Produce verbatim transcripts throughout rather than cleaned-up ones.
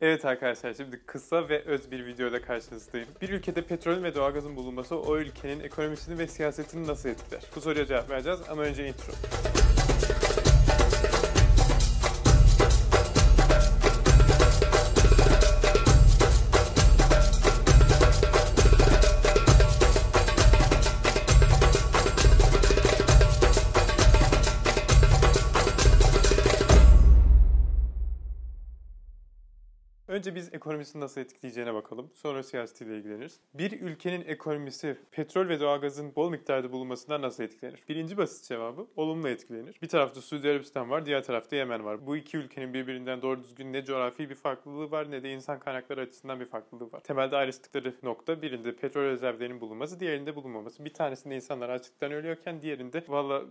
Evet arkadaşlar, şimdi kısa ve öz bir videoda karşınızdayım. Bir ülkede petrolün ve doğalgazın bulunması o ülkenin ekonomisini ve siyasetini nasıl etkiler? Bu soruya cevap vereceğiz ama önce intro. Önce biz ekonomisini nasıl etkileyeceğine bakalım. Sonra siyasetiyle ilgileniriz. Bir ülkenin ekonomisi petrol ve doğalgazın bol miktarda bulunmasından nasıl etkilenir? Birinci basit cevabı olumlu etkilenir. Bir tarafta Suudi Arabistan var, diğer tarafta Yemen var. Bu iki ülkenin birbirinden doğru düzgün ne coğrafi bir farklılığı var ne de insan kaynakları açısından bir farklılığı var. Temelde ayrıştıkları nokta birinde petrol rezervlerinin bulunması, diğerinde bulunmaması. Bir tanesinde insanlar açlıktan ölüyorken diğerinde valla...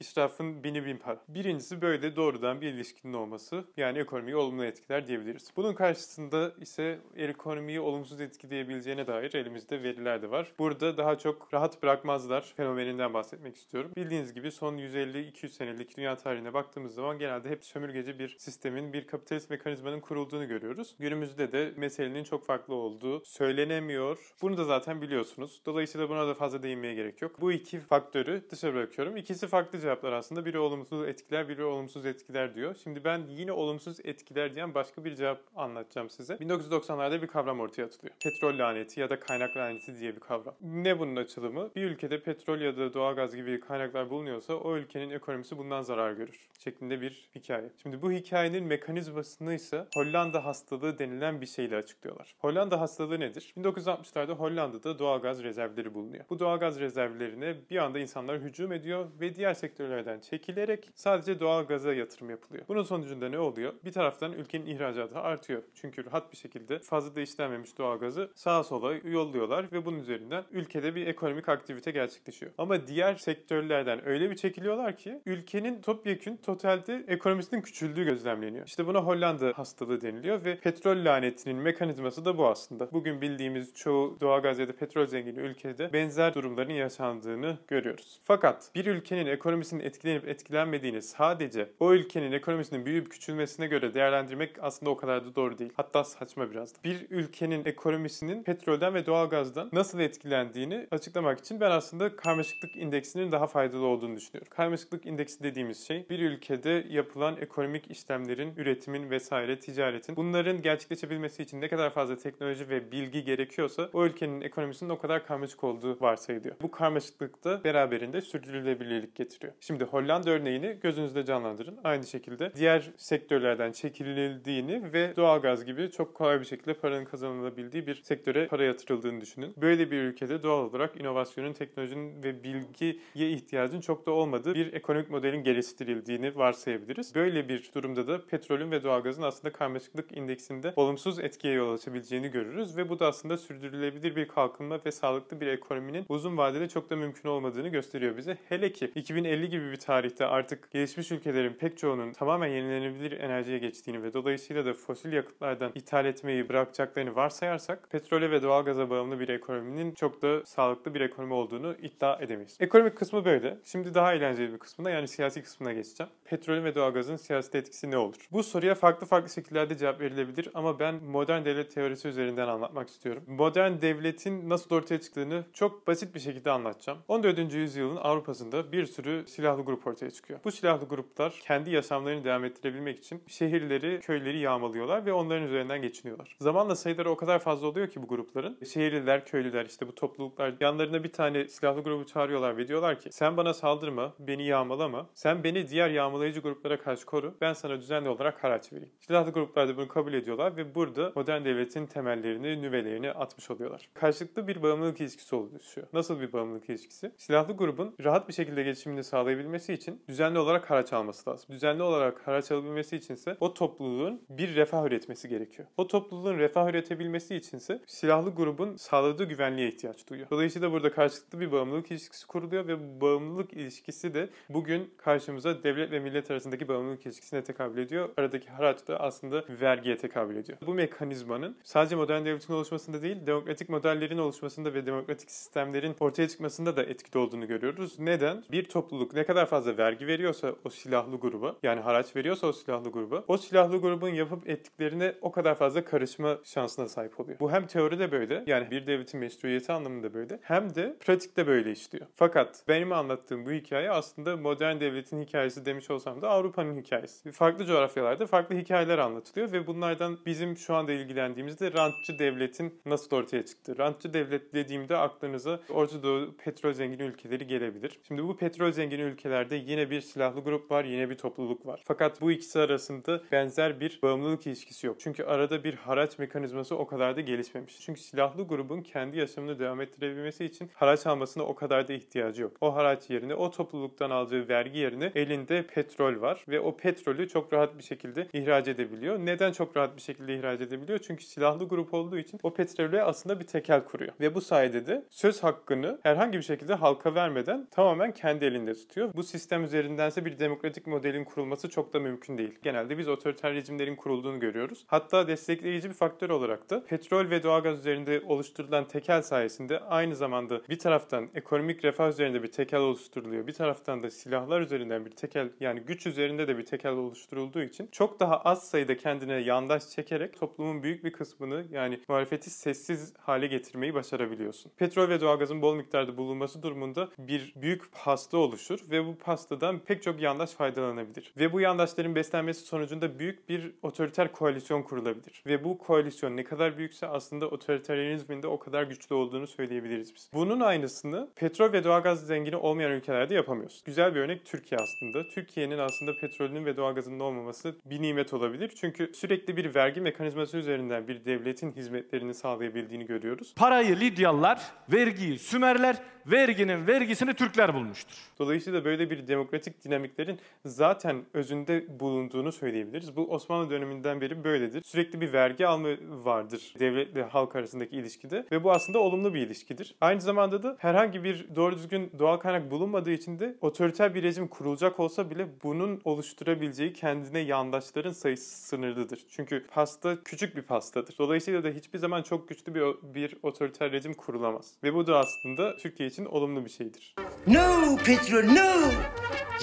İsrafın bini bin para. Birincisi böyle doğrudan bir ilişkinin olması, yani ekonomiyi olumlu etkiler diyebiliriz. Bunun karşısında ise ekonomiyi olumsuz etkileyebileceğine dair elimizde veriler de var. Burada daha çok rahat bırakmazlar fenomeninden bahsetmek istiyorum. Bildiğiniz gibi son yüz elli iki yüz senelik dünya tarihine baktığımız zaman genelde hep sömürgeci bir sistemin, bir kapitalist mekanizmanın kurulduğunu görüyoruz. Günümüzde de meselenin çok farklı olduğu söylenemiyor. Bunu da zaten biliyorsunuz. Dolayısıyla buna da fazla değinmeye gerek yok. Bu iki faktörü dışa bırakıyorum. İkisi farklı cevaplar aslında. Biri olumsuz etkiler, biri olumsuz etkiler diyor. Şimdi ben yine olumsuz etkiler diyen başka bir cevap anlatacağım size. bin dokuz yüz doksanlarda bir kavram ortaya atılıyor. Petrol laneti ya da kaynak laneti diye bir kavram. Ne bunun açılımı? Bir ülkede petrol ya da doğalgaz gibi kaynaklar bulunuyorsa o ülkenin ekonomisi bundan zarar görür şeklinde bir hikaye. Şimdi bu hikayenin mekanizmasını ise Hollanda hastalığı denilen bir şeyle açıklıyorlar. Hollanda hastalığı nedir? bin dokuz yüz altmışlarda Hollanda'da doğalgaz rezervleri bulunuyor. Bu doğalgaz rezervlerine bir anda insanlar hücum ediyor ve diğer sektörler sektörlerden çekilerek sadece doğalgaza yatırım yapılıyor. Bunun sonucunda ne oluyor? Bir taraftan ülkenin ihracatı artıyor. Çünkü rahat bir şekilde fazla da işlenmemiş doğalgazı sağa sola yolluyorlar ve bunun üzerinden ülkede bir ekonomik aktivite gerçekleşiyor. Ama diğer sektörlerden öyle bir çekiliyorlar ki ülkenin topyekün totalde ekonomisinin küçüldüğü gözlemleniyor. İşte buna Hollanda hastalığı deniliyor ve petrol lanetinin mekanizması da bu aslında. Bugün bildiğimiz çoğu doğalgaz ya da petrol zengini ülkede benzer durumların yaşandığını görüyoruz. Fakat bir ülkenin ekonomik etkilenip etkilenmediğini sadece o ülkenin ekonomisinin büyüyüp küçülmesine göre değerlendirmek aslında o kadar da doğru değil. Hatta saçma biraz da. Bir ülkenin ekonomisinin petrolden ve doğalgazdan nasıl etkilendiğini açıklamak için ben aslında karmaşıklık indeksinin daha faydalı olduğunu düşünüyorum. Karmaşıklık indeksi dediğimiz şey bir ülkede yapılan ekonomik işlemlerin, üretimin vesaire ticaretin bunların gerçekleşebilmesi için ne kadar fazla teknoloji ve bilgi gerekiyorsa o ülkenin ekonomisinin o kadar karmaşık olduğu varsayılıyor. Bu karmaşıklık da beraberinde sürdürülebilirlik getiriyor. Şimdi Hollanda örneğini gözünüzde canlandırın. Aynı şekilde diğer sektörlerden çekilildiğini ve doğalgaz gibi çok kolay bir şekilde paranın kazanılabildiği bir sektöre para yatırıldığını düşünün. Böyle bir ülkede doğal olarak inovasyonun, teknolojinin ve bilgiye ihtiyacın çok da olmadığı bir ekonomik modelin geliştirildiğini varsayabiliriz. Böyle bir durumda da petrolün ve doğalgazın aslında karmaşıklık indeksinde olumsuz etkiye yol açabileceğini görürüz ve bu da aslında sürdürülebilir bir kalkınma ve sağlıklı bir ekonominin uzun vadede çok da mümkün olmadığını gösteriyor bize. Hele ki iki bin elli gibi bir tarihte artık gelişmiş ülkelerin pek çoğunun tamamen yenilenebilir enerjiye geçtiğini ve dolayısıyla da fosil yakıtlardan ithal etmeyi bırakacaklarını varsayarsak petrole ve doğalgaza bağımlı bir ekonominin çok da sağlıklı bir ekonomi olduğunu iddia edemeyiz. Ekonomik kısmı böyle. Şimdi daha eğlenceli bir kısmına, yani siyasi kısmına geçeceğim. Petrolün ve doğalgazın siyasete etkisi ne olur? Bu soruya farklı farklı şekillerde cevap verilebilir ama ben modern devlet teorisi üzerinden anlatmak istiyorum. Modern devletin nasıl ortaya çıktığını çok basit bir şekilde anlatacağım. on dördüncü yüzyılın Avrupa'sında bir sürü silahlı grup ortaya çıkıyor. Bu silahlı gruplar kendi yaşamlarını devam ettirebilmek için şehirleri, köyleri yağmalıyorlar ve onların üzerinden geçiniyorlar. Zamanla sayıları o kadar fazla oluyor ki bu grupların. Şehirliler, köylüler, işte bu topluluklar yanlarına bir tane silahlı grubu çağırıyorlar ve diyorlar ki sen bana saldırma, beni yağmalama, sen beni diğer yağmalayıcı gruplara karşı koru, ben sana düzenli olarak haraç vereyim. Silahlı gruplar da bunu kabul ediyorlar ve burada modern devletin temellerini, nüvelerini atmış oluyorlar. Karşılıklı bir bağımlılık ilişkisi oluşuyor. Nasıl bir bağımlılık ilişkisi? Silahlı grubun rahat bir şekilde geçimini sağlayabiliyor alabilmesi için düzenli olarak haraç alması lazım. Düzenli olarak haraç alabilmesi içinse o topluluğun bir refah üretmesi gerekiyor. O topluluğun refah üretebilmesi içinse silahlı grubun sağladığı güvenliğe ihtiyaç duyuyor. Dolayısıyla burada karşılıklı bir bağımlılık ilişkisi kuruluyor ve bu bağımlılık ilişkisi de bugün karşımıza devlet ve millet arasındaki bağımlılık ilişkisine tekabül ediyor. Aradaki haraç da aslında vergiye tekabül ediyor. Bu mekanizmanın sadece modern devletin oluşmasında değil, demokratik modellerin oluşmasında ve demokratik sistemlerin ortaya çıkmasında da etkili olduğunu görüyoruz. Neden? Bir topluluk ne kadar fazla vergi veriyorsa o silahlı gruba, yani haraç veriyorsa o silahlı gruba, o silahlı grubun yapıp ettiklerine o kadar fazla karışma şansına sahip oluyor. Bu hem teoride böyle, yani bir devletin meşruiyeti anlamında böyle, hem de pratikte böyle işliyor. Fakat benim anlattığım bu hikaye aslında modern devletin hikayesi demiş olsam da Avrupa'nın hikayesi. Farklı coğrafyalarda farklı hikayeler anlatılıyor ve bunlardan bizim şu anda ilgilendiğimizde rantçı devletin nasıl ortaya çıktığı. Rantçı devlet dediğimde aklınıza Orta Doğu petrol zengin ülkeleri gelebilir. Şimdi bu petrol zengin ülkelerde yine bir silahlı grup var, yine bir topluluk var. Fakat bu ikisi arasında benzer bir bağımlılık ilişkisi yok. Çünkü arada bir haraç mekanizması o kadar da gelişmemiş. Çünkü silahlı grubun kendi yaşamını devam ettirebilmesi için haraç almasına o kadar da ihtiyacı yok. O haraç yerine, o topluluktan aldığı vergi yerine elinde petrol var ve o petrolü çok rahat bir şekilde ihraç edebiliyor. Neden çok rahat bir şekilde ihraç edebiliyor? Çünkü silahlı grup olduğu için o petrolü aslında bir tekel kuruyor. Ve bu sayede de söz hakkını herhangi bir şekilde halka vermeden tamamen kendi elinde tutuyor. Bu sistem üzerindense bir demokratik modelin kurulması çok da mümkün değil. Genelde biz otoriter rejimlerin kurulduğunu görüyoruz. Hatta destekleyici bir faktör olarak da petrol ve doğalgaz üzerinde oluşturulan tekel sayesinde aynı zamanda bir taraftan ekonomik refah üzerinde bir tekel oluşturuluyor. Bir taraftan da silahlar üzerinden bir tekel, yani güç üzerinde de bir tekel oluşturulduğu için çok daha az sayıda kendine yandaş çekerek toplumun büyük bir kısmını, yani muhalefeti sessiz hale getirmeyi başarabiliyorsun. Petrol ve doğalgazın bol miktarda bulunması durumunda bir büyük pasta oluşur ve bu pastadan pek çok yandaş faydalanabilir. Ve bu yandaşların beslenmesi sonucunda büyük bir otoriter koalisyon kurulabilir. Ve bu koalisyon ne kadar büyükse aslında otoriterizmin de o kadar güçlü olduğunu söyleyebiliriz biz. Bunun aynısını petrol ve doğalgaz zengini olmayan ülkelerde yapamıyoruz. Güzel bir örnek Türkiye aslında. Türkiye'nin aslında petrolünün ve doğalgazının olmaması bir nimet olabilir. Çünkü sürekli bir vergi mekanizması üzerinden bir devletin hizmetlerini sağlayabildiğini görüyoruz. Parayı Lidyalılar, vergiyi Sümerler, verginin vergisini Türkler bulmuştur. Dolayısıyla böyle bir demokratik dinamiklerin zaten özünde bulunduğunu söyleyebiliriz. Bu Osmanlı döneminden beri böyledir. Sürekli bir vergi alma vardır devletle halk arasındaki ilişkide ve bu aslında olumlu bir ilişkidir. Aynı zamanda da herhangi bir doğru düzgün doğal kaynak bulunmadığı için de otoriter bir rejim kurulacak olsa bile bunun oluşturabileceği kendine yandaşların sayısı sınırlıdır. Çünkü pasta küçük bir pastadır. Dolayısıyla da hiçbir zaman çok güçlü bir, bir otoriter rejim kurulamaz. Ve bu da aslında Türkiye için olumlu bir şeydir. No petrol, no!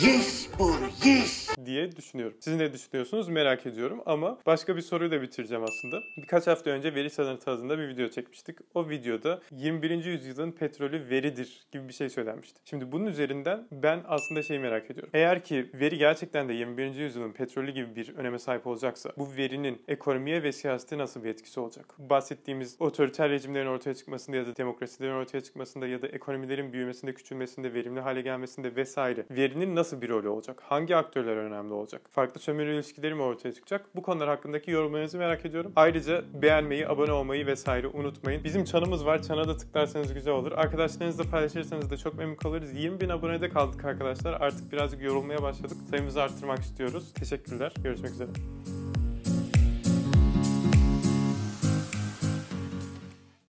Yes boy, yes! diye düşünüyorum. Siz ne düşünüyorsunuz merak ediyorum ama başka bir soruyla bitireceğim aslında. Birkaç hafta önce veri sanatı adında bir video çekmiştik. O videoda yirmi birinci yüzyılın petrolü veridir gibi bir şey söylenmişti. Şimdi bunun üzerinden ben aslında şeyi merak ediyorum. Eğer ki veri gerçekten de yirmi birinci yüzyılın petrolü gibi bir öneme sahip olacaksa bu verinin ekonomiye ve siyasete nasıl bir etkisi olacak? Bahsettiğimiz otoriter rejimlerin ortaya çıkmasında ya da demokrasilerin ortaya çıkmasında ya da ekonomilerin büyümesinde, küçülmesinde, verimli hale gelmesinde vesaire verinin nasıl bir rolü olacak? Hangi aktörler önemli olacak? Farklı sömürü ilişkileri mi ortaya çıkacak? Bu konular hakkındaki yorumlarınızı merak ediyorum. Ayrıca beğenmeyi, abone olmayı vesaire unutmayın. Bizim çanımız var. Çana da tıklarsanız güzel olur. Arkadaşlarınızla paylaşırsanız da çok memnun kalırız. yirmi bin abonede kaldık arkadaşlar. Artık birazcık yorulmaya başladık. Sayımızı arttırmak istiyoruz. Teşekkürler. Görüşmek üzere.